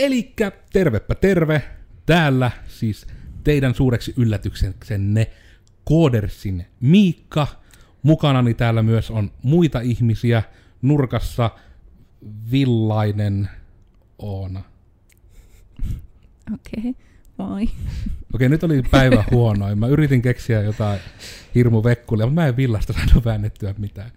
Elikkä tervepä terve, täällä siis teidän suureksi yllätyksenne Kodersin Miikka. Mukanani täällä myös on muita ihmisiä. Nurkassa Villainen Oona. Okei, moi. Okei, nyt oli päivä huonoin. Mä yritin keksiä jotain hirmuvekkulia, mutta mä en Villasta saanut väännettyä mitään.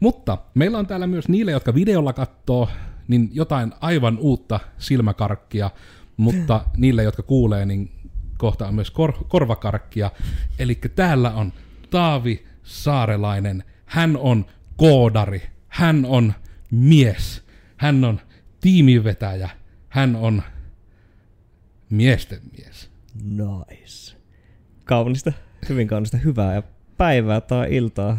Mutta meillä on täällä myös niille, jotka videolla katsoo, niin jotain aivan uutta silmäkarkkia, mutta niille, jotka kuulee, niin kohta on myös korvakarkkia. Eli täällä on Taavi Saarelainen. Hän on koodari. Hän on mies. Hän on tiimivetäjä. Hän on miesten mies. Nice. Kaunista. Hyvin kaunista. Hyvää ja päivää tai iltaa.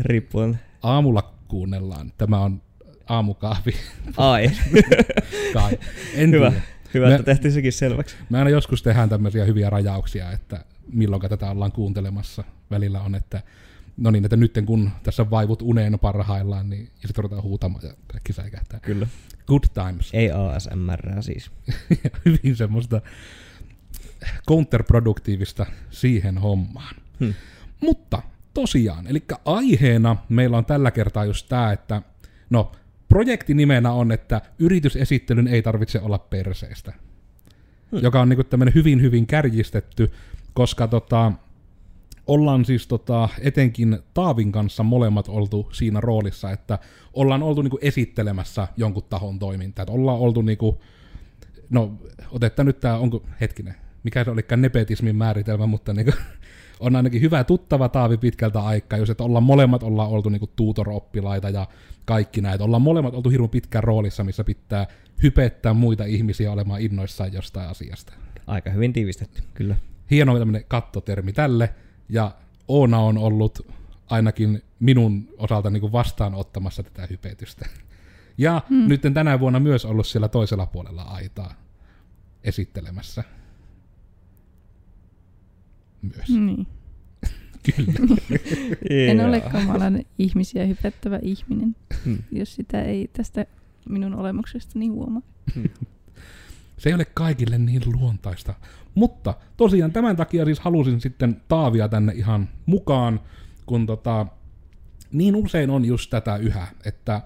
Riippuen. Aamulla kuunnellaan. Tämä on aamukahvi. Ai. Kai. Hyvä, että tehtiin sekin selväksi. Me aina joskus tehdään tämmöisiä hyviä rajauksia, että milloin tätä ollaan kuuntelemassa. Välillä on, että no niin, että nytten kun tässä vaivut uneen parhaillaan, niin sitten ruvetaan huutamaan ja kaikki säikähtää. Kyllä. Good times. Ei ASMR siis. Hyvin semmoista counterproduktiivista siihen hommaan. Mutta tosiaan, eli aiheena meillä on tällä kertaa just tämä, että no, projektinimenä on, että yritysesittelyn ei tarvitse olla perseestä, joka on niinku tämmöinen hyvin kärjistetty, koska ollaan siis etenkin Taavin kanssa molemmat oltu siinä roolissa, että ollaan oltu niinku esittelemässä jonkun tahon toimintaa. Että ollaan oltu niinku, no otetaan nyt tämä, onko hetkinen, mikä se olikaan nepetismin määritelmä, mutta niinku, on ainakin hyvä tuttava Taavi pitkältä aikaa, jos et ollaan oltu niinku tuutoroppilaita ja kaikki näitä. Ollaan molemmat oltu hirveän pitkään roolissa, missä pitää hypettää muita ihmisiä olemaan innoissaan jostain asiasta. Aika hyvin tiivistetty, kyllä. Hieno tämmöinen kattotermi tälle, ja Oona on ollut ainakin minun osalta niinku vastaanottamassa tätä hypetystä. Ja nyt tänä vuonna myös ollut siellä toisella puolella aitaa esittelemässä. Myös. Niin. Kyllä. En ole kamalan ihmisiä hypettävä ihminen, jos sitä ei tästä minun olemuksestani huomaa. Se ei ole kaikille niin luontaista. Mutta tosiaan tämän takia siis halusin sitten Taavia tänne ihan mukaan, kun niin usein on just tätä yhä, että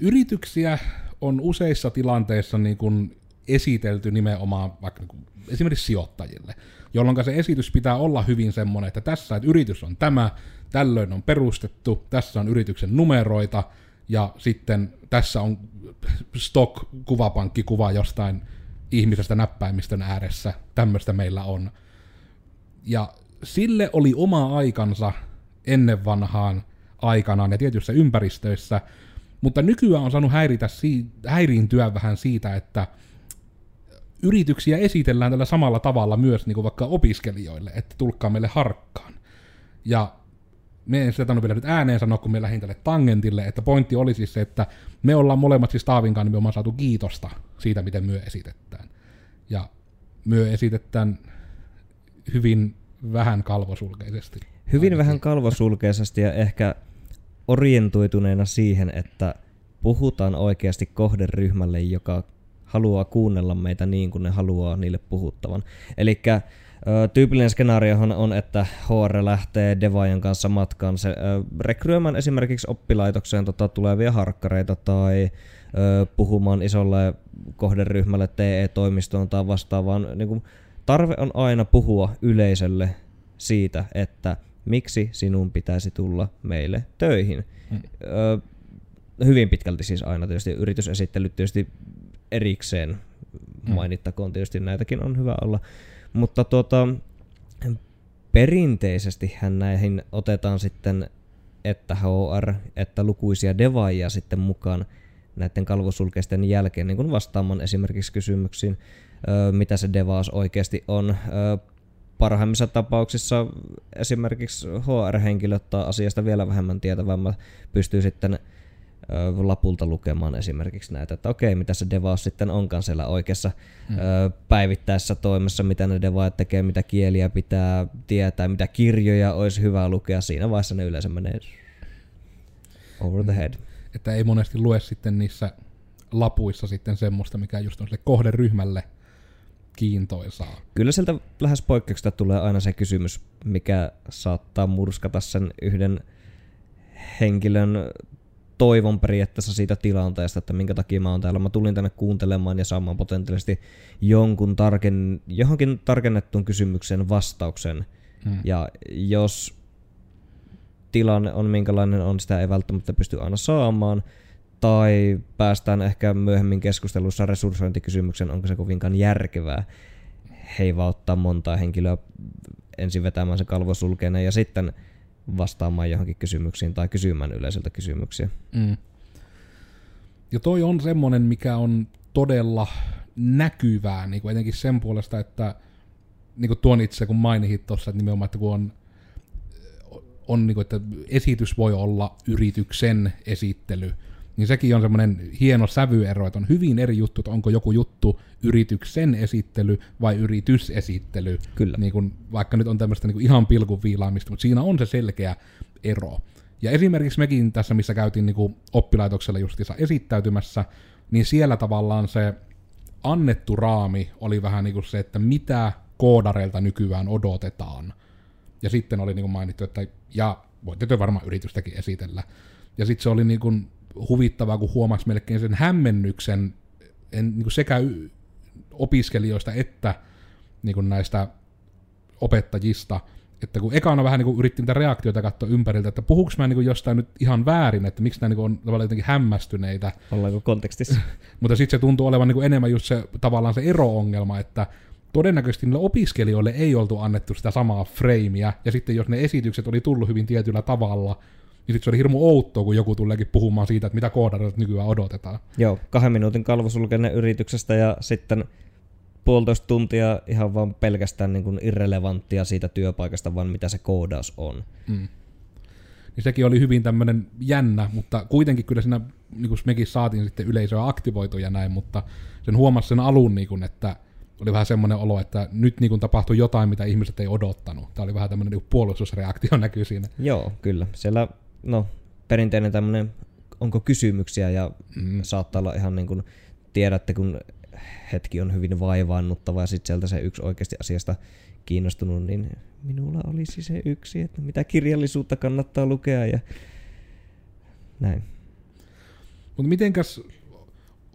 yrityksiä on useissa tilanteissa niin kuin esitelty nimenomaan vaikka niin esimerkiksi sijoittajille, jolloin se esitys pitää olla hyvin semmoinen, että tässä että yritys on tämä, tällöin on perustettu, tässä on yrityksen numeroita ja sitten tässä on stock-kuvapankkikuva jostain ihmisestä näppäimistön ääressä, tämmöistä meillä on. Ja sille oli oma aikansa ennen vanhaan aikanaan ja tietyissä ympäristöissä, mutta nykyään on saanut häiriintyä vähän siitä, että yrityksiä esitellään tällä samalla tavalla myös niin kuin vaikka opiskelijoille, että tulkaa meille harkkaan. Ja me en sitä tainnut vielä nyt ääneen sanoa, kun me lähdin tälle tangentille, että pointti oli siis se, että me ollaan molemmat siis Taavinkaan nimenomaan saatu kiitosta siitä, miten myö esitetään. Ja myö esitetään hyvin vähän kalvosulkeisesti. Hyvin vähän kalvosulkeisesti ja ehkä orientoituneena siihen, että puhutaan oikeasti kohderyhmälle, joka haluaa kuunnella meitä niin kuin ne haluaa niille puhuttavan. Elikkä tyypillinen skenaariohan on, että HR lähtee devaajan kanssa matkaan rekryymään esimerkiksi oppilaitokseen tulevia harkkareita tai puhumaan isolle kohderyhmälle TE-toimistoon tai vastaavaan. Niin kuin tarve on aina puhua yleisölle siitä, että miksi sinun pitäisi tulla meille töihin. Hyvin pitkälti siis aina tietysti yritysesittelyt tietysti erikseen mainittakoon, tietysti näitäkin on hyvä olla, mutta perinteisestihän näihin otetaan sitten, että HR, että lukuisia devaajia sitten mukaan näiden kalvosulkeisten jälkeen niin kun vastaamaan esimerkiksi kysymyksiin, mitä se devaus oikeasti on. Parhaimmissa tapauksissa esimerkiksi HR-henkilö tai asiasta vielä vähemmän tietävämmä pystyy sitten lapulta lukemaan esimerkiksi näitä, että okei, mitä se devaus sitten onkaan siellä oikeassa päivittäisessä toimessa, mitä ne devaat tekee, mitä kieliä pitää tietää, mitä kirjoja olisi hyvä lukea. Siinä vaiheessa ne yleensä menee over the head. Että ei monesti lue sitten niissä lapuissa sitten semmoista, mikä just on sille kohderyhmälle kiintoisaa. Kyllä sieltä lähes poikkeuksesta tulee aina se kysymys, mikä saattaa murskata sen yhden henkilön toivon periaatteessa siitä tilanteesta, että minkä takia mä oon täällä. Mä tulin tänne kuuntelemaan ja saamaan potentiaalisesti johonkin tarkennettuun kysymykseen vastauksen. Ja jos tilanne on minkälainen on, sitä ei välttämättä pysty aina saamaan. Tai päästään ehkä myöhemmin keskustelussa resurssointikysymykseen, onko se kovinkaan järkevää heivauttaa montaa henkilöä ensin vetämään se kalvo sulkeen ja sitten vastaamaan johonkin kysymyksiin tai kysymään yleisiltä kysymyksiä. Mm. Ja toi on semmoinen, mikä on todella näkyvää, niin kuin etenkin sen puolesta, että niin kuin tuon itse kun mainitsit tuossa, että nimenomaan, että kun on niin kuin, että esitys voi olla yrityksen esittely, niin sekin on semmoinen hieno sävyero, että on hyvin eri juttu, että onko joku juttu yrityksen esittely vai yritysesittely. Kyllä. Niin kun, vaikka nyt on tämmöistä niin ihan pilkun viilaamista, mutta siinä on se selkeä ero. Ja esimerkiksi mekin tässä, missä käytiin niin oppilaitoksella justiinsa esittäytymässä, niin siellä tavallaan se annettu raami oli vähän niin kuin se, että mitä koodareilta nykyään odotetaan. Ja sitten oli niin kuin mainittu, että ja voitte te varmaan yritystäkin esitellä. Ja sitten se oli niin kuin huvittavaa, kun huomasi melkein sen hämmennyksen niin sekä opiskelijoista että niin näistä opettajista, että kun ekana vähän niin yritti niitä reaktioita katsoa ympäriltä, että puhuuko mä niin jostain nyt ihan väärin, että miksi nämä niin on tavallaan jotenkin hämmästyneitä. Ollaanko kontekstissa? Mutta sitten se tuntuu olevan niin enemmän just se, tavallaan se ero-ongelma, että todennäköisesti niille opiskelijoille ei oltu annettu sitä samaa freimiä, ja sitten jos ne esitykset oli tullut hyvin tietyllä tavalla, niin sitten se oli hirmu outoa, kun joku tuleekin puhumaan siitä, että mitä koodareilta nykyään odotetaan. Joo, 2 minuutin kalvosulkenne yrityksestä ja sitten 1,5 tuntia ihan vaan pelkästään niin kuin irrelevanttia siitä työpaikasta, vaan mitä se koodaus on. Mm. Niin sekin oli hyvin tämmöinen jännä, mutta kuitenkin kyllä siinä, niin kuin mekin saatiin sitten yleisöä aktivoitua ja näin, mutta sen huomasi sen alun, niin kuin, että oli vähän semmoinen olo, että nyt niin kuin tapahtui jotain, mitä ihmiset ei odottanut. Tämä oli vähän tämmöinen niin puolustusreaktio näkyy siinä. Joo, kyllä. Siellä no, perinteinen tämmöinen, onko kysymyksiä, ja saattaa olla ihan niin kuin tiedätte, kun hetki on hyvin vaivaannuttava, ja sitten sieltä se yksi oikeasti asiasta kiinnostunut, niin minulla olisi se yksi, että mitä kirjallisuutta kannattaa lukea, ja näin. Mutta mitenkäs,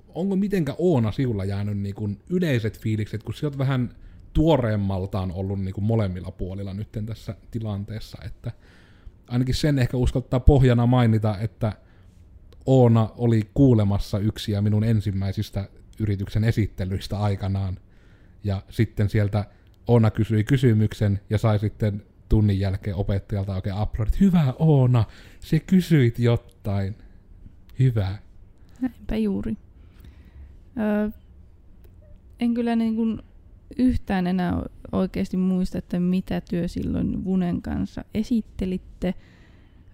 onko mitenkä Oona siulla jäänyt niin kuin yleiset fiilikset, kun sä oot vähän tuoreemmaltaan ollut niin kuin molemmilla puolilla nyt tässä tilanteessa, että ainakin sen ehkä uskaltaa pohjana mainita, että Oona oli kuulemassa yksi ja minun ensimmäisistä yrityksen esittelyistä aikanaan. Ja sitten sieltä Oona kysyi kysymyksen ja sai sitten tunnin jälkeen opettajalta oikein aplodit. Hyvä Oona, se kysyit jotain. Hyvä. Näinpä juuri. En kyllä niin kuin yhtään enää oikeasti muista, että mitä työ silloin Vunen kanssa esittelitte,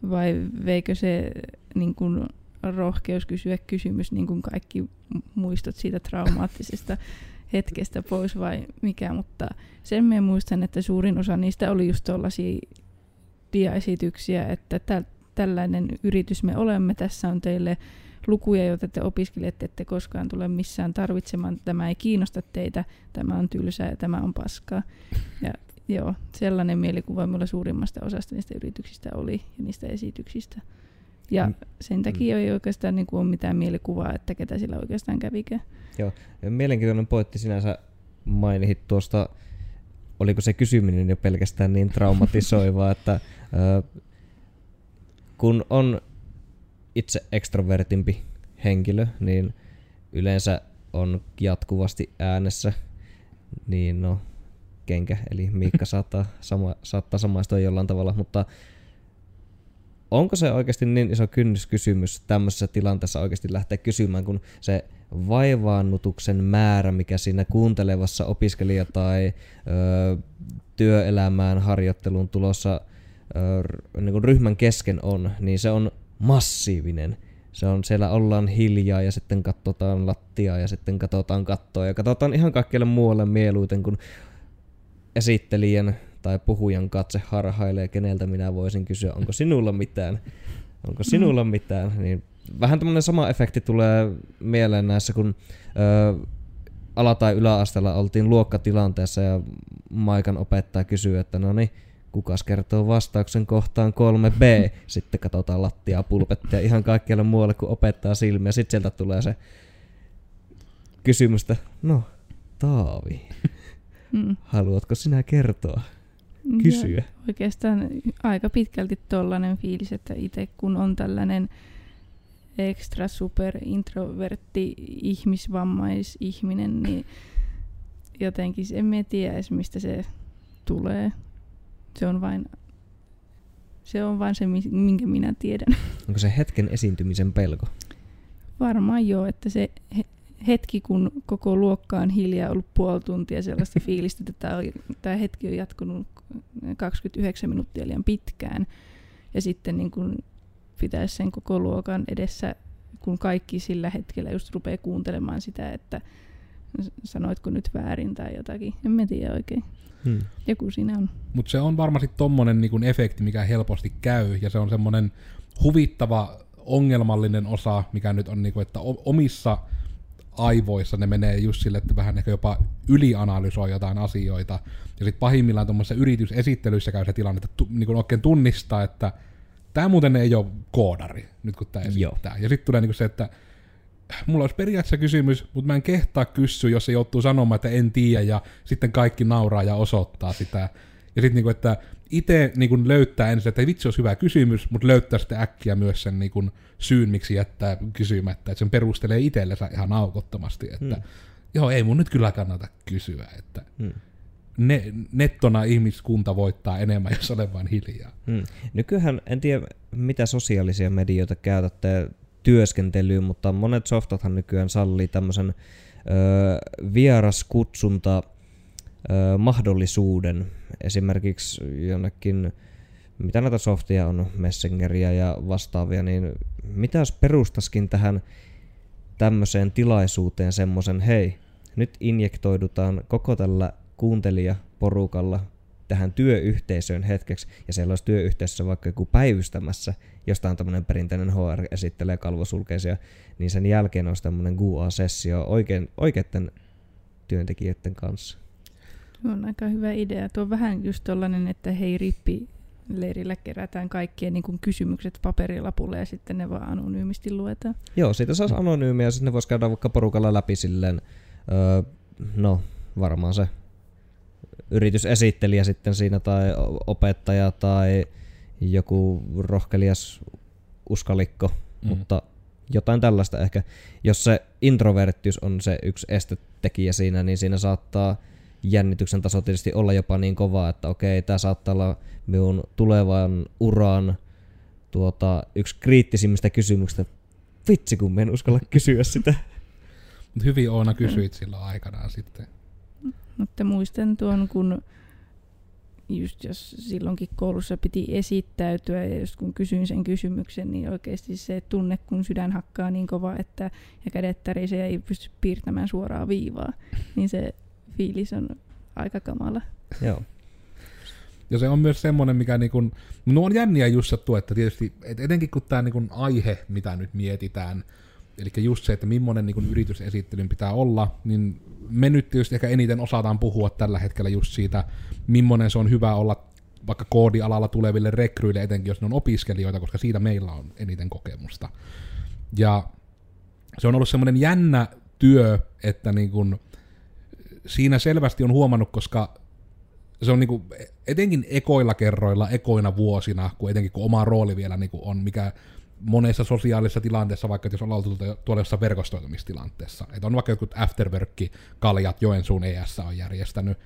vai veikö se niin kun, rohkeus kysyä kysymys niin kun kaikki muistot siitä traumaattisesta hetkestä pois vai mikä, mutta sen minä muistan, että suurin osa niistä oli just tuollaisia diaesityksiä, että tällainen yritys me olemme, tässä on teille lukuja, joita te opiskelette, ette koskaan tule missään tarvitsemaan, tämä ei kiinnosta teitä, tämä on tylsää ja tämä on paskaa. Ja joo, sellainen mielikuva minulla suurimmasta osasta niistä yrityksistä oli ja niistä esityksistä. Ja sen takia ei oikeastaan niin kuin ole mitään mielikuvaa, että ketä sillä oikeastaan kävikään. Joo, mielenkiintoinen pointti sinänsä mainit tuosta, oliko se kysyminen jo pelkästään niin traumatisoivaa, että kun on itse ekstrovertimpi henkilö, niin yleensä on jatkuvasti äänessä, niin no kenkä, eli Miikka saattaa samaistua jollain tavalla, mutta onko se oikeasti niin iso kynnyskysymys tämmöisessä tilanteessa oikeasti lähteä kysymään, kun se vaivaannutuksen määrä, mikä siinä kuuntelevassa opiskelija- tai työelämään harjoitteluun tulossa niin kuin ryhmän kesken on, niin se on massiivinen. Se on, siellä ollaan hiljaa ja sitten katsotaan lattiaa ja sitten katsotaan kattoa ja katsotaan ihan kaikkialle muualle mieluiten, kun esittelijän tai puhujan katse harhailee, keneltä minä voisin kysyä, onko sinulla mitään, niin Vähän tämmöinen sama efekti tulee mieleen näissä, kun ala- tai yläasteella oltiin luokkatilanteessa ja maikan opettaja kysyy, että no niin, kukas kertoo vastauksen kohtaan 3B? Sitten katsotaan lattiaa, pulpettia ihan kaikkialle muualle, kun opettaa silmiä. Sitten sieltä tulee se kysymystä, no Taavi, haluatko sinä kertoa? Kysyä. Ja oikeastaan aika pitkälti tollainen fiilis, että itse kun on tällainen ekstra super introvertti ihmisvammaisihminen, niin jotenkin emme tiedä edes mistä se tulee. Se on vain se, minkä minä tiedän. Onko se hetken esiintymisen pelko? Varmaan joo, että se hetki, kun koko luokka on hiljaa ollut puoli tuntia sellaista fiilistä, että tämä hetki on jatkunut 29 minuuttia liian pitkään. Ja sitten niin kun pitäisi sen koko luokan edessä, kun kaikki sillä hetkellä just rupeaa kuuntelemaan sitä, että sanoitko nyt väärin tai jotakin. En mä tiedä oikein. Joku siinä on. Mutta se on varmasti tommonen niin kun efekti, mikä helposti käy, ja se on semmoinen huvittava, ongelmallinen osa, mikä nyt on, niin kun, että omissa aivoissa ne menee just sille, että vähän ehkä jopa ylianalysoi jotain asioita. Ja sitten pahimmillaan tuommoisessa yritysesittelyissä käy se tilanne, että niin kun oikein tunnistaa, että tämä muuten ei ole koodari, nyt kun tämä esittää. Joo. Ja sitten tulee niin kun se, että mulla olisi periaatteessa kysymys, mutta mä en kehtaa kysyä, jos se joutuu sanomaan, että en tiedä, ja sitten kaikki nauraa ja osoittaa sitä. Ja sitten niin että itse niin löytää ensin, että vitsi, olisi hyvä kysymys, mutta löytää sitten äkkiä myös sen niin syyn, miksi jättää kysymättä. Että sen perustelee itsellensä ihan aukottomasti, että joo, ei mun nyt kyllä kannata kysyä. Että nettona ihmiskunta voittaa enemmän, jos olen vain hiljaa. Nykyään en tiedä, mitä sosiaalisia medioita käytätte työskentelyyn, mutta monet softathan nykyään sallii tämmöisen vieraskutsunta mahdollisuuden. Esimerkiksi jonnekin, mitä näitä softia on, Messengeria ja vastaavia, niin mitä jos perustaskin tähän tämmöiseen tilaisuuteen semmoisen, hei, nyt injektoidutaan koko tällä kuuntelijaporukalla tähän työyhteisöön hetkeksi, ja siellä olisi työyhteisössä vaikka joku päivystämässä, josta on tämmöinen perinteinen HR esittelee kalvosulkeisia, niin sen jälkeen olisi tämmöinen QA-sessio oikeiden työntekijöiden kanssa. Tuo on aika hyvä idea. Tuo on vähän just tollainen, että hei, rippileirillä kerätään kaikkien niin kuin kysymykset paperilapulle ja sitten ne vaan anonyymisti luetaan. Joo, siitä saisi anonyymiä ja sitten ne voisi käydä vaikka porukalla läpi silleen, no varmaan se yritysesittelijä sitten siinä tai opettaja tai joku rohkelias uskalikko, mutta jotain tällaista ehkä. Jos se introverttius on se yksi estetekijä siinä, niin siinä saattaa jännityksen taso tietysti olla jopa niin kovaa, että okei, tämä saattaa olla minun tulevan uran yksi kriittisimmistä kysymyksistä. Vitsi, kun en uskalla kysyä sitä. Mut hyvin Oona kysyit silloin aikanaan sitten. Mutta muistan tuon, kun just jos silloinkin koulussa piti esittäytyä ja just kun kysyin sen kysymyksen, niin oikeasti se tunne, kun sydän hakkaa niin kovaa, että ja kädet tärisee ja ei pysty piirtämään suoraa viivaa, niin se fiilis on aika kamala. Joo. Ja se on myös semmoinen, mikä niin kun, no on jänniä just sattua, että tietysti, et etenkin kun tämä niin aihe, mitä nyt mietitään, eli just se, että millainen niin yritysesittelyn pitää olla, niin me nyt tietysti ehkä eniten osataan puhua tällä hetkellä just siitä, millainen se on hyvä olla vaikka koodialalla tuleville rekryille, etenkin jos ne on opiskelijoita, koska siitä meillä on eniten kokemusta. Ja se on ollut semmoinen jännä työ, että niin kun siinä selvästi on huomannut, koska se on niin kun etenkin ekoilla kerroilla, ekoina vuosina, kun etenkin kun oma rooli vielä niin kun on, mikä monessa sosiaalisessa tilanteessa, vaikka jos ollaan tuolla jossain verkostoitumistilanteessa, että on vaikka jotkut afterwork-kaljat Joensuun ES on järjestänyt,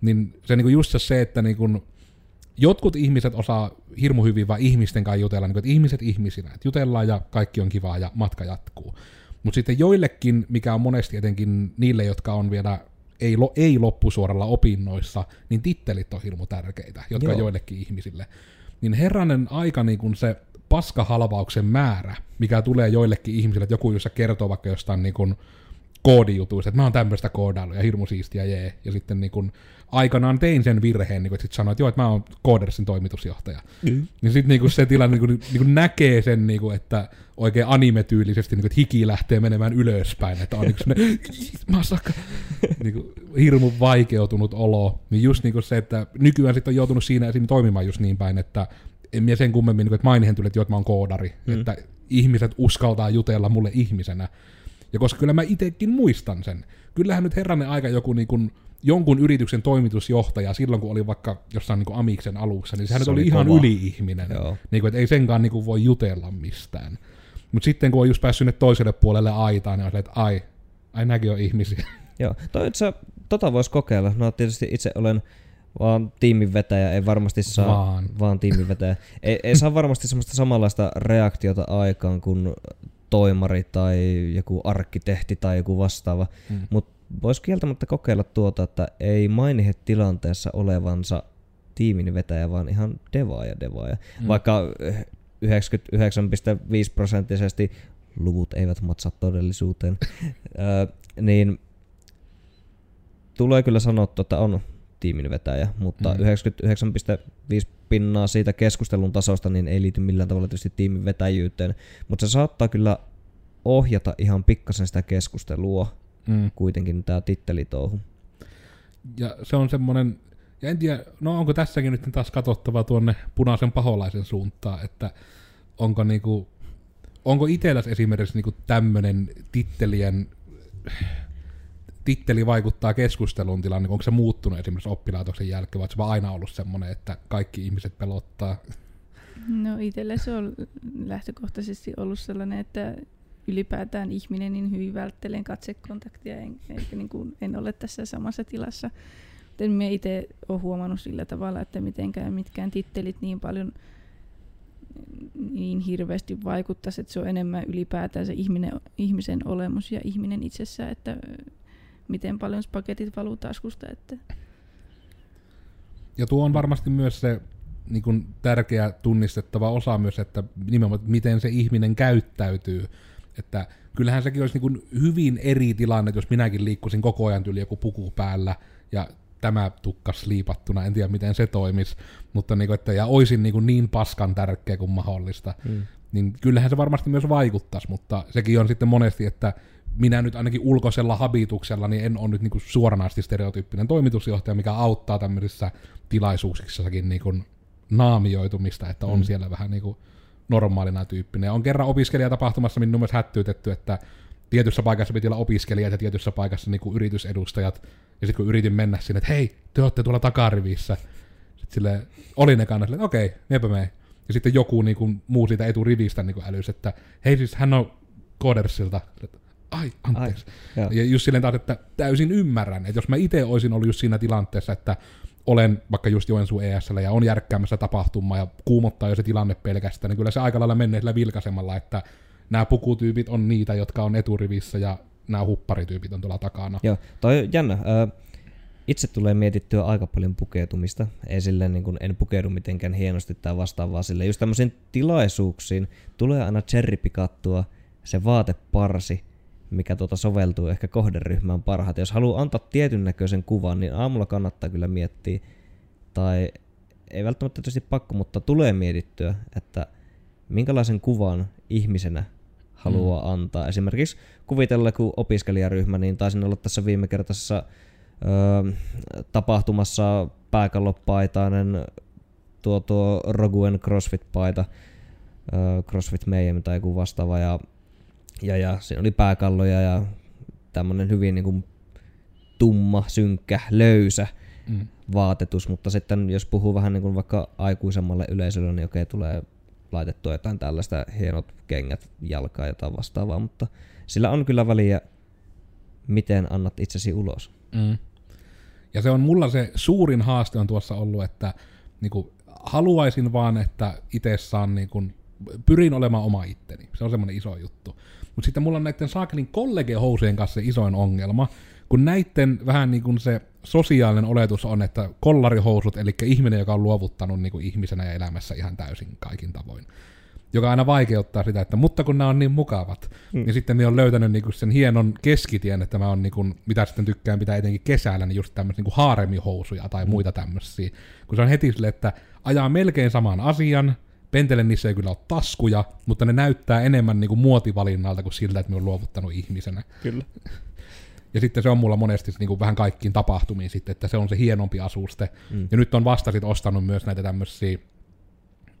niin se niinku just se, että niinku jotkut ihmiset osaa hirmu hyvin vaan ihmisten kanssa jutella, niinku, että ihmiset ihmisinä, että jutellaan ja kaikki on kivaa ja matka jatkuu. Mutta sitten joillekin, mikä on monesti etenkin niille, jotka on vielä ei loppusuoralla opinnoissa, niin tittelit on hirmu tärkeitä, jotka on joillekin ihmisille. Niin herranen aika niinku se paskahalvauksen määrä, mikä tulee joillekin ihmisille, että joku jossa kertoo vaikka jostain niin kuin koodijutuista, että mä oon tämmöistä koodailu ja hirmu siistiä jee. Ja sitten niin kun aikanaan tein sen virheen, niin kun, että sit sanoin, että joo, että mä oon Kodersin toimitusjohtaja. Mm. Niin sit niin kun se tilanne niin kun näkee sen, niin kun, että oikein anime-tyylisesti niin kun, että hiki lähtee menemään ylöspäin, että on yksi sellainen masaka, niin kun, hirmu vaikeutunut olo. Niin just niin kun se, että nykyään sit on joutunut siinä esim. Toimimaan just niin päin, että en minä sen kummemmin, niin kun, että mainihen tuli, että joo, että mä oon koodari. Mm. Että ihmiset uskaltaa jutella mulle ihmisenä. Ja koska kyllä mä itsekin muistan sen. Kyllähän nyt herranen aika joku niin kun, jonkun yrityksen toimitusjohtaja silloin, kun oli vaikka jossain niin kun Amiksen alussa, niin sehän se oli ihan yli-ihminen. Niin kun, et ei senkaan niin kun voi jutella mistään. Mutta sitten kun on just päässyt toiselle puolelle aitaan, niin on silleen, että ai nämäkin on ihmisiä. Joo, tota voisi kokeilla. No tietysti itse olen vaan tiiminvetäjä, ei varmasti saa vaan tiiminvetäjä. ei saa varmasti semmoista samanlaista reaktiota aikaan kuin toimari tai joku arkkitehti tai joku vastaava, mutta voisi kieltämättä kokeilla tuota, että ei mainihe tilanteessa olevansa tiiminvetäjä, vaan ihan devaaja. Vaikka 99.5% luvut eivät matsaa todellisuuteen, niin tulee kyllä sanottu, että on tiiminvetäjä, mutta 99.5% siitä keskustelun tasosta niin ei liity millään tavalla tietysti tiimin vetäjyyteen, mutta se saattaa kyllä ohjata ihan pikkasen sitä keskustelua kuitenkin tämä tittelitouhu. Ja se on semmoinen, ja en tiedä, no onko tässäkin nyt taas katsottava tuonne punaisen paholaisen suuntaan, että onko, niinku, onko itselläs esimerkiksi niinku tämmöinen titteli vaikuttaa keskustelun tilanne, onko se muuttunut esimerkiksi oppilaitoksen jälkeen, vai se vaan aina ollut semmoinen, että kaikki ihmiset pelottaa? No itsellä se on lähtökohtaisesti ollut sellainen, että ylipäätään ihminen niin hyvin välttelen katsekontaktia, eikä niin kuin, en ole tässä samassa tilassa. En minä itse olen huomannut sillä tavalla, että mitenkään mitkään tittelit niin paljon niin hirveästi vaikuttaisi, että se on enemmän ylipäätään se ihmisen olemus ja ihminen itsessään, että miten paljon paketit valuu taskusta. Että. Ja tuo on varmasti myös se niin kun tärkeä tunnistettava osa myös, että nimenomaan miten se ihminen käyttäytyy. Että kyllähän sekin olisi niin kun hyvin eri tilanne, jos minäkin liikkuisin koko ajan yli joku puku päällä ja tämä tukkas liipattuna, en tiedä miten se toimisi, mutta niin kun, että, ja olisin niin paskan tärkeä kuin mahdollista. Niin kyllähän se varmasti myös vaikuttaisi, mutta sekin on sitten monesti, että minä nyt ainakin ulkoisella habituksella niin en ole nyt niin kuin suoranaisesti stereotyyppinen toimitusjohtaja, mikä auttaa tämmöisissä tilaisuuksissakin niin kuin naamioitumista, että on siellä vähän niin kuin normaalina tyyppinen. Ja on kerran opiskelijatapahtumassa minun mielestä hättyytetty, että tietyssä paikassa piti olla opiskelijat ja tietyssä paikassa niin kuin yritysedustajat. Ja sitten kun yritin mennä sinne, että hei, te olette tuolla takarivissä. Sitten silleen, oli ne kannat, että okei, nepä mee. Ja sitten joku niin kuin muu siitä eturivistä niin kuin älysi, että hei siis hän on Kodersilta. Ai, anteeksi. Ja just silleen taas, että täysin ymmärrän, että jos mä itse olisin ollut just siinä tilanteessa, että olen vaikka just Joensuun ES:llä ja on järkkäämässä tapahtumaa ja kuumottaa jo se tilanne pelkästään, niin kyllä se aika lailla menee sillä vilkaisemalla, että nämä pukutyypit on niitä, jotka on eturivissä ja nämä hupparityypit on tuolla takana. Joo, toi on jännä. Itse tulee mietittyä aika paljon pukeutumista. Ei silleen, niin kun en pukeudu mitenkään hienosti tai vastaavaa silleen. Just tämmöisiin tilaisuuksiin tulee aina cherrypikattua se vaateparsi, mikä soveltuu ehkä kohderyhmään parhaiten. Jos haluaa antaa tietyn näköisen kuvan, niin aamulla kannattaa kyllä miettiä, tai ei välttämättä tietysti pakko, mutta tulee mietittyä, että minkälaisen kuvan ihmisenä haluaa antaa. Esimerkiksi kuvitella, kun opiskelijaryhmä, niin taisin olla tässä viime kertaisessa tapahtumassa pääkallopaitainen tuo Roguen CrossFit-paita, CrossFit Mayhem tai joku vastaava, ja siinä oli pääkalloja ja tämmönen hyvin niin kuin tumma, synkkä, löysä vaatetus, mutta sitten jos puhuu vähän niin kuin vaikka aikuisemmalle yleisölle, niin okei, tulee laitettua jotain tällaista, hienot kengät, jalkaa, jotain vastaavaa, mutta sillä on kyllä väliä, miten annat itsesi ulos. Ja se on mulla se suurin haaste on tuossa ollut, että niin kuin, haluaisin vaan, että itse saan niin kuin, pyrin olemaan oma itteni, se on semmoinen iso juttu. Mutta sitten mulla on näiden saakelin kollegehousien kanssa se isoin ongelma, kun näiden vähän niin kuin se sosiaalinen oletus on, että kollarihousut, eli ihminen, joka on luovuttanut niin kuin ihmisenä ja elämässä ihan täysin kaikin tavoin. joka aina vaikeuttaa sitä, että mutta kun nämä on niin mukavat, niin sitten ne on löytänyt niinku sen hienon keskitien, että mä on niinku, mitä sitten tykkään pitää etenkin kesällä, niin just tämmöisiä niinku haaremihousuja tai muita tämmöisiä, kun se on heti sille, että ajaa melkein saman asian, pentelen niissä ei kyllä ole taskuja, mutta ne näyttää enemmän niinku muotivalinnalta kuin siltä, että me on luovuttanut ihmisenä. Kyllä. Ja sitten se on mulla monesti niin kuin vähän kaikkiin tapahtumiin sitten, että se on se hienompi asuste. Mm. Ja nyt on vasta sit ostanut myös näitä tämmöisiä,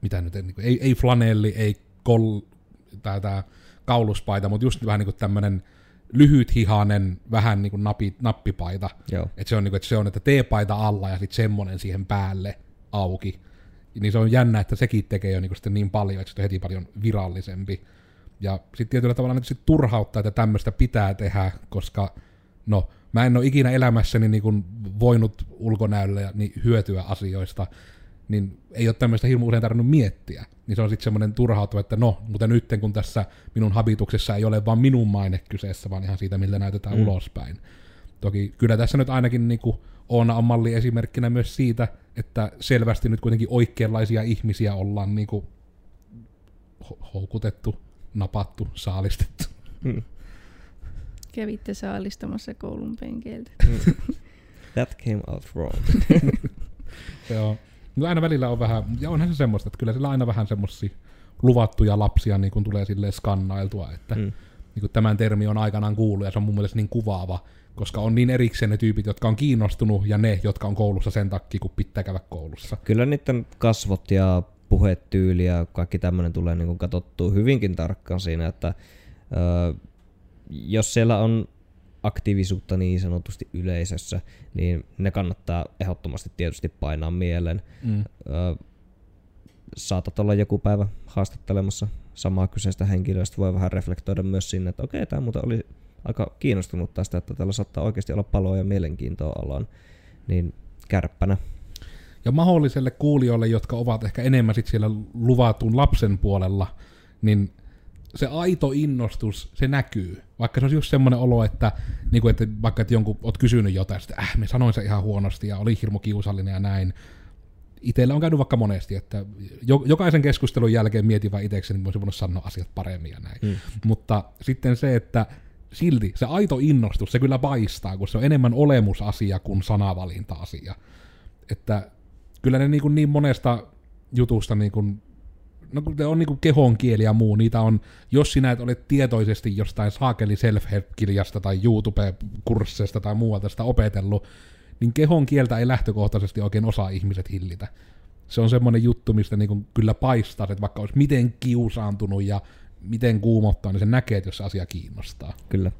mitä nyt, niin kuin, ei flanelli, ei kauluspaita, mutta just vähän niin kuin tämmöinen lyhythihainen, vähän niin kuin nappipaita. Että se on, niin kuin, että se on, että teepaita alla ja sitten semmoinen siihen päälle auki. Niin se on jännä, että sekin tekee jo niin, kuin niin paljon, että se on heti paljon virallisempi. Ja sitten tietyllä tavalla nyt sit turhauttaa, että tämmöistä pitää tehdä, koska no, mä en ole ikinä elämässäni niin kuin voinut ulkonäöllä niin hyötyä asioista, niin ei ole tämmöistä hirmu usein tarvinnut miettiä. Niin se on sitten semmoinen turhauttava, että no, mutta nyt kun tässä minun habituksessa ei ole vaan minun maine kyseessä, vaan ihan siitä, millä näytetään ulospäin. Toki kyllä tässä nyt ainakin niin kuin Oona on malli esimerkkinä myös siitä, että selvästi nyt kuitenkin oikeanlaisia ihmisiä ollaan niin kuin houkutettu, napattu, saalistettu. Mm. Kävitte saalistamassa koulun penkeiltä. That came out wrong. Joo. No aina välillä on vähän, ja onhan se semmoista, että kyllä sillä aina vähän semmosia luvattuja lapsia niin kun tulee silleen skannailtua, että niin kun tämän termi on aikanaan kuullut ja se on mun mielestä niin kuvaava, koska on niin erikseen ne tyypit, jotka on kiinnostunut ja ne, jotka on koulussa sen takia, kun pitää käydä koulussa. Kyllä niiden kasvot ja puhetyyli ja kaikki tämmöinen tulee niin kun katsottua hyvinkin tarkkaan siinä, että jos siellä on aktiivisuutta niin sanotusti yleisössä, niin ne kannattaa ehdottomasti tietysti painaa mieleen. Saatat olla joku päivä haastattelemassa samaa kyseistä henkilöä, voi vähän reflektoida myös sinne, että okei, tämä muuten oli aika kiinnostunut tästä, että tällä saattaa oikeasti olla paloa ja mielenkiintoa alaan, niin kärppänä. Ja mahdolliselle kuulijoille, jotka ovat ehkä enemmän sit siellä luvatun lapsen puolella, niin se aito innostus, se näkyy. Vaikka se on just semmoinen olo, että, niin kuin, että vaikka että jonkun oot kysynyt jotain, että me sanoin se ihan huonosti ja oli hirmu kiusallinen ja näin. Itsellä on käynyt vaikka monesti, että jokaisen keskustelun jälkeen mietin vaan itsekseni, niin voisin voinut sanoa asiat paremmin ja näin. Mutta sitten se, että silti se aito innostus, se kyllä paistaa, kun se on enemmän olemusasia kuin sanavalinta-asia. Että kyllä ne niin monesta jutusta niin kuin no kun on niinku kehon kieli ja muu, niitä on, jos sinä et ole tietoisesti jostain saakeli self-help-kirjasta tai YouTube-kursseista tai muualta sitä opetellut, niin kehon kieltä ei lähtökohtaisesti oikein osaa ihmiset hillitä. Se on semmoinen juttu, mistä niinku kyllä paistaa, että vaikka olisi miten kiusaantunut ja miten kuumottaa, niin se näkee, että jos se asia kiinnostaa. Kyllä.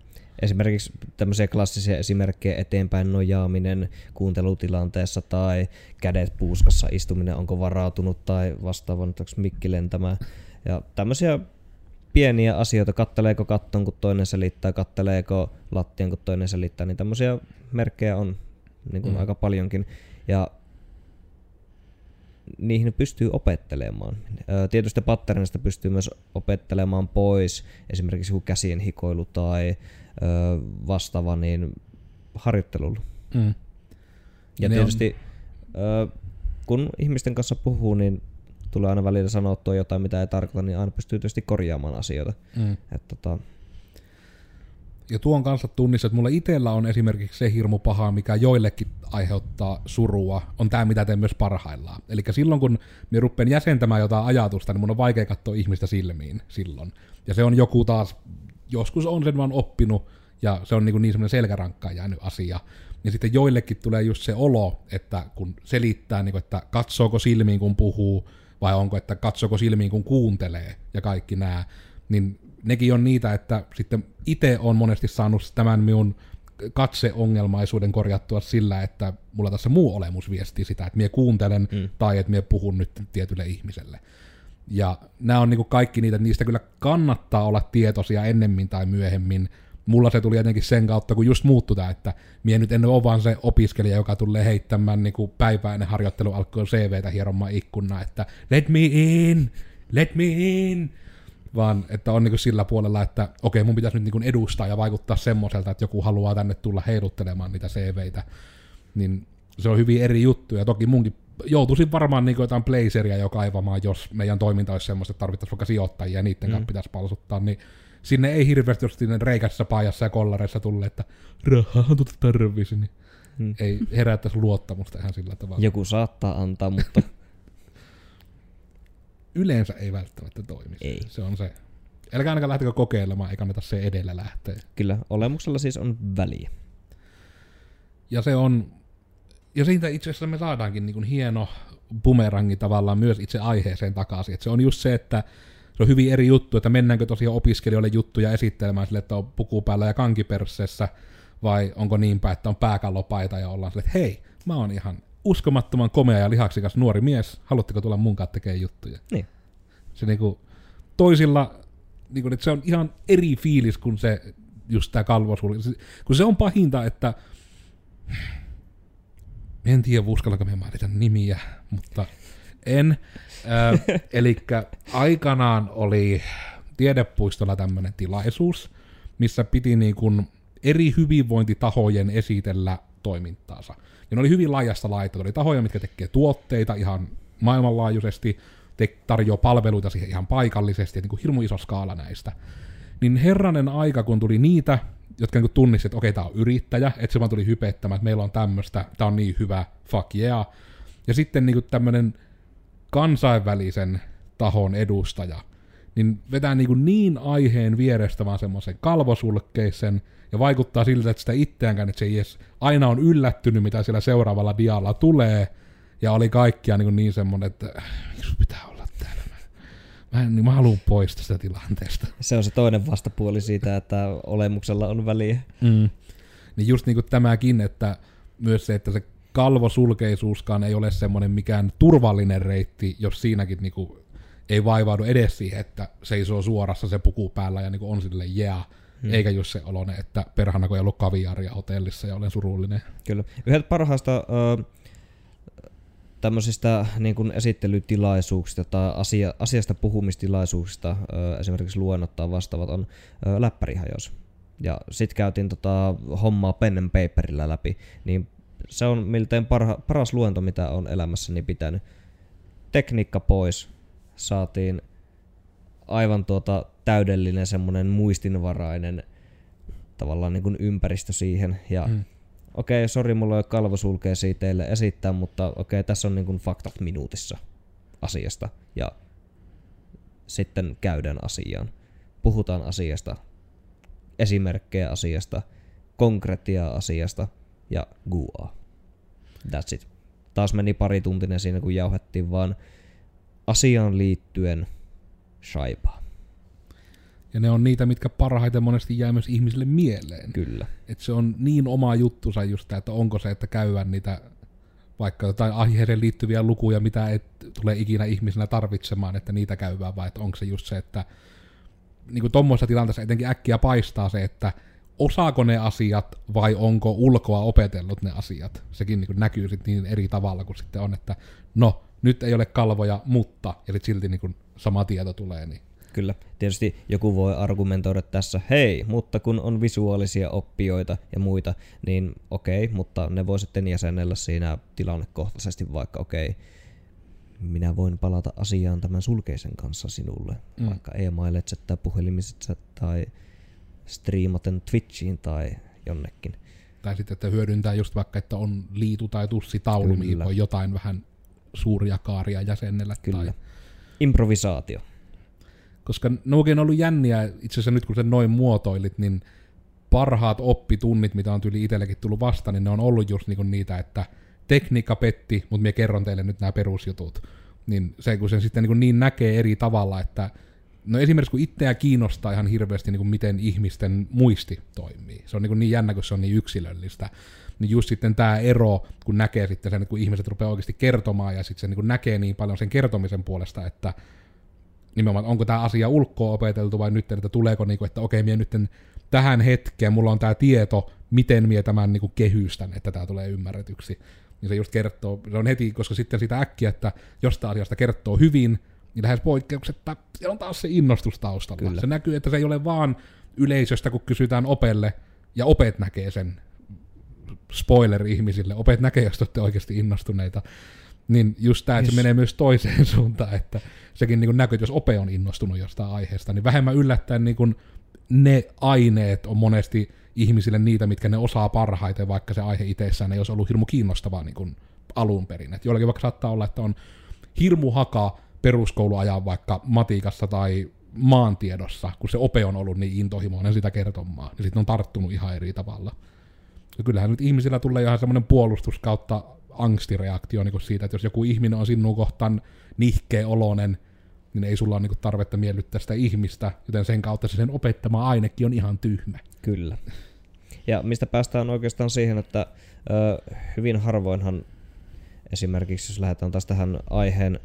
Esimerkiksi tämmöisiä klassisia esimerkkejä eteenpäin nojaaminen kuuntelutilanteessa tai kädet puuskassa istuminen, onko varautunut tai vastaavan, onko mikki lentämään. Ja tämmöisiä pieniä asioita, katteleeko kattoon, kun toinen selittää, katteleeko lattian, kun toinen selittää, niin tämmöisiä merkkejä on niin kuin aika paljonkin. Ja niihin pystyy opettelemaan. Tietystä patternista pystyy myös opettelemaan pois, esimerkiksi käsien hikoilu tai vastaava niin harjoittelulla. Ja tietysti kun ihmisten kanssa puhuu, niin tulee aina välillä sanottua jotain, mitä ei tarkoita, niin aina pystyy tietysti korjaamaan asioita. Ja tuon kanssa tunnissa, että mulla itsellä on esimerkiksi se hirmu paha, mikä joillekin aiheuttaa surua, on tämä, mitä teen myös parhaillaan. Eli silloin, kun minä rupean jäsentämään jotain ajatusta, niin mun on vaikea katsoa ihmistä silmiin silloin. Ja se on joku taas, joskus on sen vaan oppinut, ja se on niin semmoinen selkärankkaan jäänyt asia. Ja sitten joillekin tulee just se olo, että kun selittää, niin kuin, että katsooko silmiin, kun puhuu, vai onko, että katsooko silmiin, kun kuuntelee, ja kaikki nämä, niin nekin on niitä, että sitten itse olen monesti saanut tämän minun katseongelmaisuuden korjattua sillä, että mulla tässä muu olemus viestii sitä, että minä kuuntelen tai että minä puhun nyt tietylle ihmiselle. Ja nämä on niinku kaikki niitä, että niistä kyllä kannattaa olla tietoisia ennemmin tai myöhemmin. Mulla se tuli jotenkin sen kautta, kun just muuttui tämä, että minä nyt en ole vaan se opiskelija, joka tulee heittämään niinku päiväinen harjoittelu alkoi CVtä hieromaan ikkunaa, että let me in, let me in. Vaan että on niin kuin sillä puolella, että okei, mun pitäisi nyt niin kuin edustaa ja vaikuttaa semmoiselta, että joku haluaa tänne tulla heiluttelemaan niitä CVitä. Niin se on hyvin eri juttuja. Toki munkin joutuisin varmaan niin jotain blazeria jo kaivamaan, jos meidän toiminta olisi semmoista, että tarvittaisiin vaikka sijoittajia ja niiden kanssa pitäisi palsuttaa, niin sinne ei hirveästi reikässä paajassa ja kollareissa tullut, että rahaa tuota tarvisi, niin ei herättäisi luottamusta ihan sillä tavalla. Joku saattaa antaa, mutta... Yleensä ei välttämättä toimisi. Ei. Se on se. Älkää ainakaan lähtekö kokeilemaan, ei kannata se edellä lähteä. Kyllä, olemuksella siis on väliä. Ja se on... Ja siitä itse asiassa me saadaankin niin kuin hieno bumerangi tavallaan myös itse aiheeseen takaisin. Et se on just se, että se on hyvin eri juttu, että mennäänkö tosiaan opiskelijoille juttuja esittelemään sille, että on puku päällä ja kanki persseessä, vai onko niinpä, että on pääkallopaita ja ollaan sille, että hei, mä oon ihan uskomattoman komea ja lihaksikas nuori mies, haluatteko tulla munkaan tekemään juttuja? Niin. Se niin kuin toisilla, niin kuin, että se on ihan eri fiilis kuin se just tää kalvosuuri. Kun se on pahinta, että... En tiedä, uskallanko me mainita nimiä, mutta en. Elikkä aikanaan oli Tiedepuistolla tämmöinen tilaisuus, missä piti niin kun eri hyvinvointitahojen esitellä toimintaansa. Ja ne oli hyvin laajasta laittaa. Oli tahoja, mitkä tekee tuotteita ihan maailmanlaajuisesti, tarjoaa palveluita siihen ihan paikallisesti, ja niin kuin hirmu iso skaala näistä. Niin herranen aika, kun tuli niitä, jotka niin tunnisti, että okei, tää on yrittäjä, että se vaan tuli hypettämään, että meillä on tämmöstä, tää on niin hyvä, fuck yeah. Ja sitten niin tämmönen kansainvälisen tahon edustaja, niin vetää niin aiheen vierestä vaan semmoisen kalvosulkkeisen, ja vaikuttaa siltä, että sitä itseäänkään, että se ei edes aina on yllättynyt, mitä siellä seuraavalla dialla tulee, ja oli kaikkia niin semmonen, että miksi pitää olla täällä? Mä haluun pois tästä tilanteesta. Se on se toinen vastapuoli siitä, että olemuksella on väliä. Niin just niin kuin tämäkin, että myös se, että se kalvosulkeisuuskaan ei ole semmoinen mikään turvallinen reitti, jos siinäkin niin kuin ei vaivaudu edes siihen, että seisoo suorassa se puku päällä ja niin kuin on silleen jää. Eikä just se olone, että perhana kun ei ollut kaviaaria hotellissa ja olen surullinen. Kyllä. Yhdet parhaista... tämmöisistä niin kuin esittelytilaisuuksista tai asiasta puhumistilaisuuksista, esimerkiksi luennottaa vastaavat, on läppärihajous. Ja sit käytiin hommaa pen and paperillä läpi, niin se on miltein paras luento, mitä on elämässäni pitänyt. Tekniikka pois, saatiin aivan täydellinen semmoinen muistinvarainen tavallaan niin kuin ympäristö siihen, ja okei, sori, mulla ei ole kalvosulkeisia teille esittää, mutta okei, tässä on niin kuin faktat minuutissa asiasta. Ja sitten käydään asiaan. Puhutaan asiasta, esimerkkejä asiasta, konkretiaa asiasta ja guaa. That's it. Taas meni parituntinen siinä, kun jauhettiin vaan asiaan liittyen shaipaa. Ja ne on niitä, mitkä parhaiten monesti jää myös ihmisille mieleen. Kyllä. Että se on niin oma juttusa just tämä, että onko se, että käydään niitä vaikka jotain aiheeseen liittyviä lukuja, mitä et tule ikinä ihmisenä tarvitsemaan, että niitä käydään, vai että onko se just se, että niin kuin tuommoisessa tilanteessa etenkin äkkiä paistaa se, että osaako ne asiat vai onko ulkoa opetellut ne asiat. Sekin niin kuin näkyy sitten niin eri tavalla kuin sitten on, että no, nyt ei ole kalvoja, mutta, ja sitten silti niin kuin sama tieto tulee, niin kyllä. Tietysti joku voi argumentoida tässä, hei, mutta kun on visuaalisia oppijoita ja muita, niin okei, mutta ne voi sitten jäsenellä siinä tilannekohtaisesti vaikka okei, minä voin palata asiaan tämän sulkeisen kanssa sinulle, vaikka e-mailitse tai puhelimitse tai striimaten Twitchiin tai jonnekin. Tai sitten, että hyödyntää just vaikka, että on liitu tai tussitaulu, mihin voi jotain vähän suuria kaaria jäsenellä. Kyllä. Tai... improvisaatio. Koska ne oikein on ollut jänniä, itse asiassa nyt kun sen noin muotoilit, niin parhaat oppitunnit, mitä on tyyli itsellekin tullut vasta, niin ne on ollut just niinku niitä, että tekniikka petti, mutta minä kerron teille nyt nämä perusjutut. Niin se, kun sen sitten niin näkee eri tavalla, että no esimerkiksi kun itseä kiinnostaa ihan hirveästi, niin miten ihmisten muisti toimii. Se on niin jännä, kun se on niin yksilöllistä. Niin just sitten tämä ero, kun näkee sitten sen, että kun ihmiset rupeaa oikeasti kertomaan, ja sitten se niin näkee niin paljon sen kertomisen puolesta, että nimenomaan, onko tämä asia ulkoa opeteltu vai nyt, että tuleeko, että okei, minä nyt tähän hetkeen, mulla on tämä tieto, miten minä tämän kehystän, että tämä tulee ymmärretyksi. Niin se just kertoo, se on heti, koska sitten sitä äkkiä, että jos tämä asiasta kertoo hyvin, niin lähes poikkeuksetta, siellä on taas se innostus taustalla. Kyllä. Se näkyy, että se ei ole vaan yleisöstä, kun kysytään opelle, ja opet näkee sen, spoiler ihmisille, opet näkee, jos te olette oikeasti innostuneita. Niin just tämä, että se menee myös toiseen suuntaan, että sekin niin näkyy, että jos ope on innostunut jostain aiheesta, niin vähemmän yllättäen niin ne aineet on monesti ihmisille niitä, mitkä ne osaa parhaiten, vaikka se aihe itsessään ei olisi ollut hirmu kiinnostavaa niin alun perin. Et jollakin vaikka saattaa olla, että on hirmu haka peruskouluajan vaikka matikassa tai maantiedossa, kun se ope on ollut niin intohimoinen sitä kertomaan, niin sitten on tarttunut ihan eri tavalla. Ja kyllähän nyt ihmisillä tulee ihan semmoinen puolustus kautta angstireaktio niin siitä, että jos joku ihminen on sinun kohtaan nihkeä-oloinen, niin ei sulla ole niin tarvetta miellyttää sitä ihmistä, joten sen kautta se sen opettama ainekin on ihan tyhmä. Kyllä. Ja mistä päästään oikeastaan siihen, että hyvin harvoinhan esimerkiksi, jos lähdetään taas tähän aiheen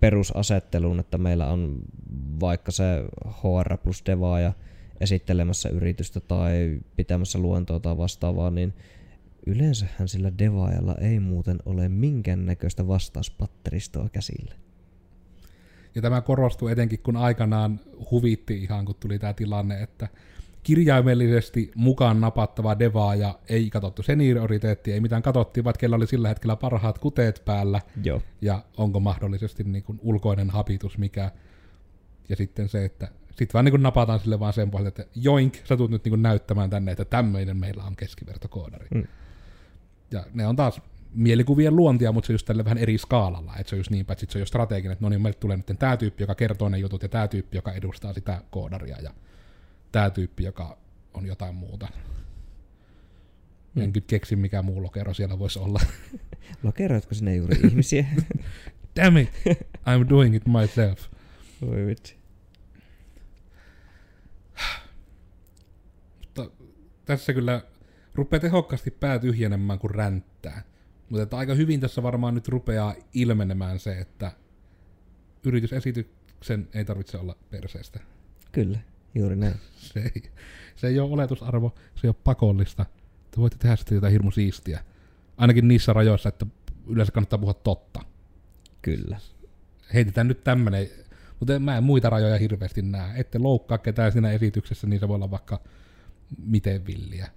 perusasetteluun, että meillä on vaikka se HR plus devaaja esittelemässä yritystä tai pitämässä luentoa tai vastaavaa, niin yleensähän sillä devaajalla ei muuten ole minkäännäköistä vastauspatteristoa käsillä. Ja tämä korostuu etenkin, kun aikanaan huvitti ihan, kun tuli tämä tilanne, että kirjaimellisesti mukaan napattava devaaja ei katsottu senioriteettiä, ei mitään katsottiin, vaan kellä oli sillä hetkellä parhaat kuteet päällä. Joo. Ja onko mahdollisesti niin kuin ulkoinen habitus mikä. Ja sitten se, että sitten vaan niin kuin napataan sille vaan sen pohjalta, että joink, sä tulet nyt niin kuin näyttämään tänne, että tämmöinen meillä on keskivertokoodari. Mm. Ja ne on taas mielikuvien luontia, mutta se on just tälle vähän eri skaalalla. Että se on just niin, että se on jo strateginen, että no niin, meille tulee nyt tämä tyyppi, joka kertoo ne jutut, ja tämä tyyppi, joka edustaa sitä koodaria, ja tämä tyyppi, joka on jotain muuta. En kyllä keksi, mikä muu lokero siellä voisi olla. Lokeroitko sinne juuri ihmisiä? Damn it, I'm doing it myself. Voi vitsi. Mutta tässä kyllä rupeaa tehokkaasti pää tyhjenemään, kun ränttää. Mutta aika hyvin tässä varmaan nyt rupeaa ilmenemään se, että yritysesityksen ei tarvitse olla perseestä. Kyllä, juuri näin. Se ei ole oletusarvo, se ei ole pakollista. Te voitte tehdä sitä jotain hirmu siistiä. Ainakin niissä rajoissa, että yleensä kannattaa puhua totta. Kyllä. Heitetään nyt tämmöinen, mutta mä en muita rajoja hirveästi näe. Ette loukkaa ketään siinä esityksessä, niin se voi olla vaikka miten villiä.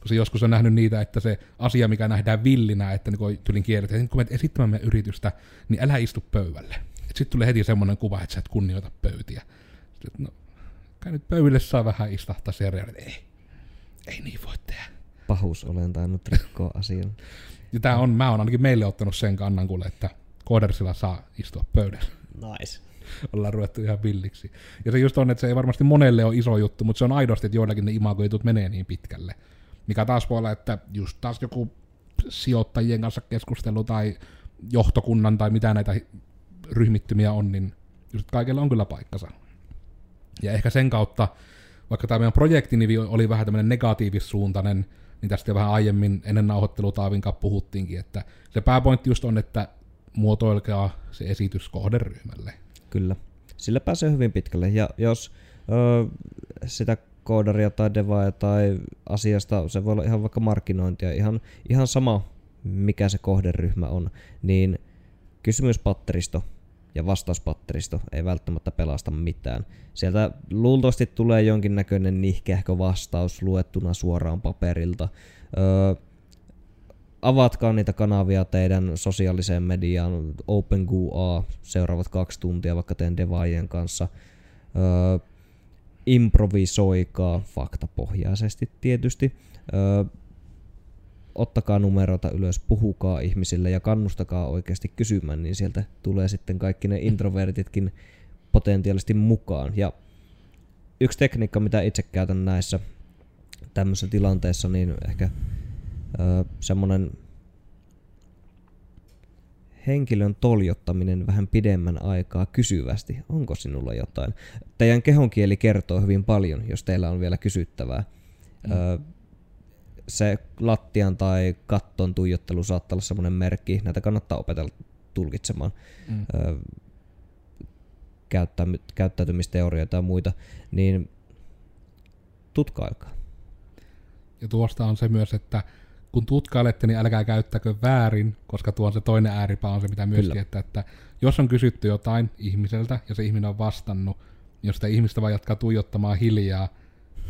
Koska joskus on nähnyt niitä, että se asia, mikä nähdään villinä, että niin tylin kielletään, että kun menet esittämään meidän yritystä, niin älä istu pöydälle. Sitten tulee heti semmoinen kuva, että sä et kunnioita pöytiä. Sitten, no, kai nyt pöydälle saa vähän istahtaa siihen reaaliin, että ei niin voi tehdä. Pahuus olen tainnut rikkoa asian. Ja mä oon ainakin meille ottanut sen kannan, että Kodersilla saa istua pöydällä. Nice. Ollaan ruvettu ihan villiksi. Ja se just on, että se ei varmasti monelle ole iso juttu, mutta se on aidosti, että joillakin ne imagoitut menee niin pitkälle. Mikä taas voi olla, että just taas joku sijoittajien kanssa keskustelu tai johtokunnan tai mitä näitä ryhmittymiä on, niin just kaikella on kyllä paikkansa. Ja ehkä sen kautta, vaikka tämä meidän projektinimi oli vähän tämmöinen negatiivissuuntainen, niin tästä vähän aiemmin ennen nauhoittelutaavinkaan puhuttiinkin, että se pääpointti just on, että muotoilkaa se esitys kohderyhmälle. Kyllä. Sillä pääsee hyvin pitkälle. Ja jos sitä koodaria tai devaa tai asiasta, se voi olla ihan vaikka markkinointia, ihan sama mikä se kohderyhmä on, niin kysymyspatteristo ja vastauspatteristo ei välttämättä pelasta mitään. Sieltä luultavasti tulee jonkinnäköinen nihkeähkö vastaus luettuna suoraan paperilta. Avatkaa niitä kanavia teidän sosiaaliseen mediaan, OpenQA, seuraavat 2 tuntia vaikka teidän devaajien kanssa. Improvisoikaa faktapohjaisesti tietysti. Ottakaa numeroita ylös, puhukaa ihmisille ja kannustakaa oikeasti kysymään, niin sieltä tulee sitten kaikki ne introvertitkin potentiaalisesti mukaan. Ja yksi tekniikka, mitä itse käytän näissä tämmöisissä tilanteissa, niin ehkä semmoinen henkilön toljottaminen vähän pidemmän aikaa kysyvästi. Onko sinulla jotain? Teidän kehonkieli kertoo hyvin paljon, jos teillä on vielä kysyttävää. Se lattian tai katton tuijottelu saattaa olla semmoinen merkki. Näitä kannattaa opetella tulkitsemaan. Käyttäytymisteorioita ja muita. Niin tutkaikaa. Ja tuosta on se myös, että kun tutkailette, niin älkää käyttäkö väärin, koska tuon se toinen ääripää on se, mitä myöskin, että jos on kysytty jotain ihmiseltä ja se ihminen on vastannut, niin jos sitä ihmistä vaan jatkaa tuijottamaan hiljaa,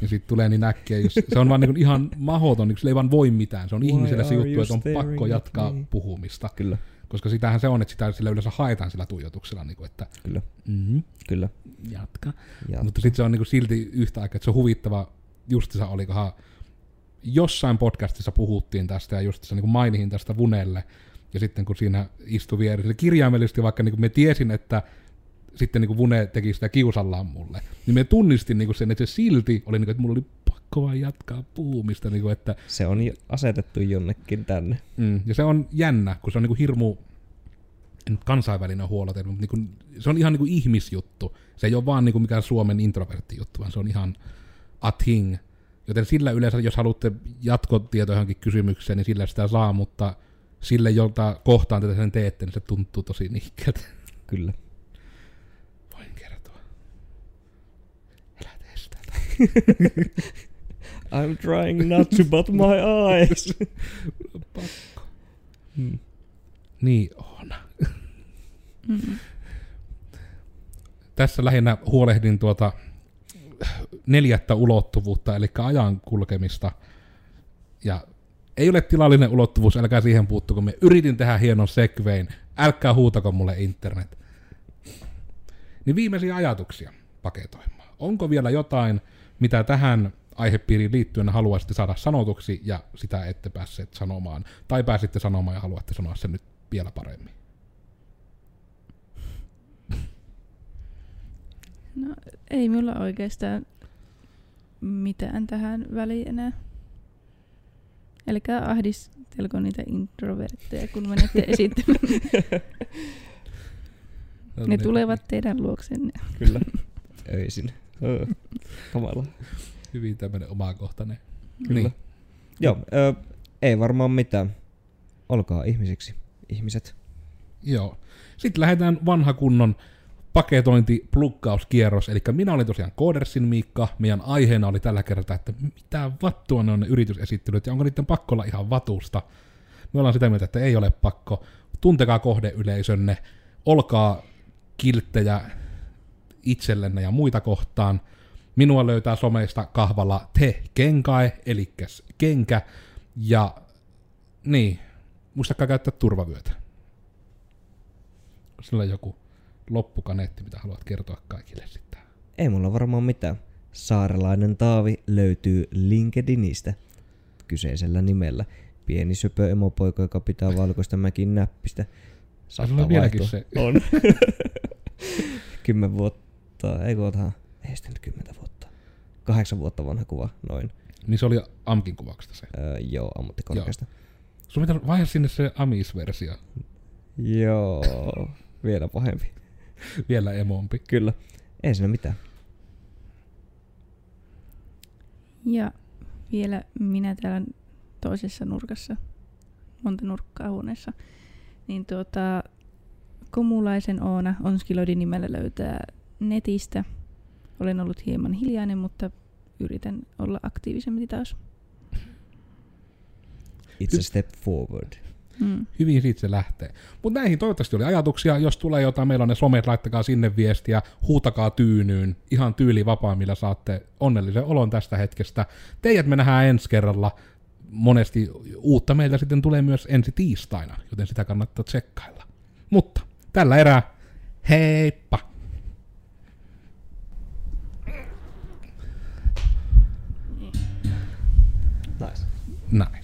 ja sitten tulee niin äkkiä, jos se on vaan niin ihan mahdoton, niin sillä ei vaan voi mitään. Se on ihmiselle se juttu, että on pakko jatkaa puhumista. Kyllä. Koska sitähän se on, että sitä sillä yleensä haetaan sillä tuijotuksella. Niin kuin, että, kyllä. Mm-hmm. Kyllä. Jatka. Mutta sitten se on niin silti yhtä aikaa, että se on huvittava. Justissa olikohan jossain podcastissa puhuttiin tästä ja justissa niin mainihin tästä Vunelle. Ja sitten kun siinä istui vieressä, kirjaimellisesti vaikka niin me tiesin, että sitten niin Vune teki sitä kiusallaan mulle, niin me tunnistin niin sen, että se silti oli, niin kuin, että mulla oli pakko vaan jatkaa puhumista. Niin kuin, että se on asetettu jonnekin tänne. Ja se on jännä, kun se on niin hirmu kansainvälinen huolot, mutta niin se on ihan niin ihmisjuttu. Se ei ole vaan niin mikään Suomen introverttijuttu, vaan se on ihan a thing. Joten sillä yleensä, jos haluatte jatkotietoa johonkin kysymykseen, niin sillä sitä saa, mutta sille, jolta kohtaan tätä sen teette, niin se tuntuu tosi nihkeltä. Kyllä. Voin kertoa. Elä testata. I'm trying not to, but my eyes. Pakko. Niin on. Tässä lähinnä huolehdin tuota 4. ulottuvuutta, eli ajan kulkemista. Ja ei ole tilallinen ulottuvuus, älkää siihen puuttuko. Me yritin tehdä hienon segwayn. Älkää huutako mulle internet. Niin viimeisiä ajatuksia paketoimaan. Onko vielä jotain, mitä tähän aihepiiriin liittyen haluaisitte saada sanotuksi ja sitä ette päässeet sanomaan? Tai pääsitte sanomaan ja haluatte sanoa sen nyt vielä paremmin? No ei minulla oikeastaan mitään tähän väliin enää. Älkää ahdistelko niitä introvertteja, kun menette esittämään. Ne tulevat teidän luoksenne. Kyllä. Öisin. Kamala. Hyvin tämmönen omakohtainen. Kyllä. Niin. Joo, ei varmaan mitään. Olkaa ihmisiksi, ihmiset. Joo. Sitten lähdetään vanha kunnon paketointi-plukkauskierros, eli minä olin tosiaan Kodersin Miikka, meidän aiheena oli tällä kertaa, että mitä vattua ne on ne yritysesittelyt, ja onko niiden pakko olla ihan vatusta? Me ollaan sitä mieltä, että ei ole pakko. Tuntekaa kohdeyleisönne, olkaa kilttejä itsellenne ja muita kohtaan. Minua löytää someista kahvalla te kenkae, elikkäs kenkä, ja niin, muistakaa käyttää turvavyötä. Sillä joku loppukaneetti, mitä haluat kertoa kaikille sitten? Ei mulla varmaan mitään. Saarelainen Taavi löytyy LinkedInistä kyseisellä nimellä. Pieni söpö emopoika, joka pitää valkoista mäkin näppistä. Saattaa vaihtua. Se. On. 10 vuotta, eikö oothan? Ei sitä nyt 10 vuotta. 8 vuotta vanha kuva, noin. Niin se oli AMKin kuvauksesta se? Joo, ammattikorkeasta. Sun pitää vaihda sinne se Amis-versio. Joo, vielä pahempi. Vielä emompi. Kyllä. Ei siinä mitään. Ja vielä minä täällä toisessa nurkassa, monta nurkkaa huoneessa, niin Komulaisen Oona Onskilodin nimellä löytää netistä. Olen ollut hieman hiljainen, mutta yritän olla aktiivisemmin taas. It's a step forward. Hyvin siitä se lähtee. Mutta näihin toivottavasti oli ajatuksia. Jos tulee jotain, meillä on ne somet, laittakaa sinne viestiä, huutakaa tyynyyn. Ihan tyylivapaa, millä saatte onnellisen olon tästä hetkestä. Teidät me nähdään ensi kerralla. Monesti uutta meiltä sitten tulee myös ensi tiistaina, joten sitä kannattaa tsekkailla. Mutta tällä erää, heippa! Nice.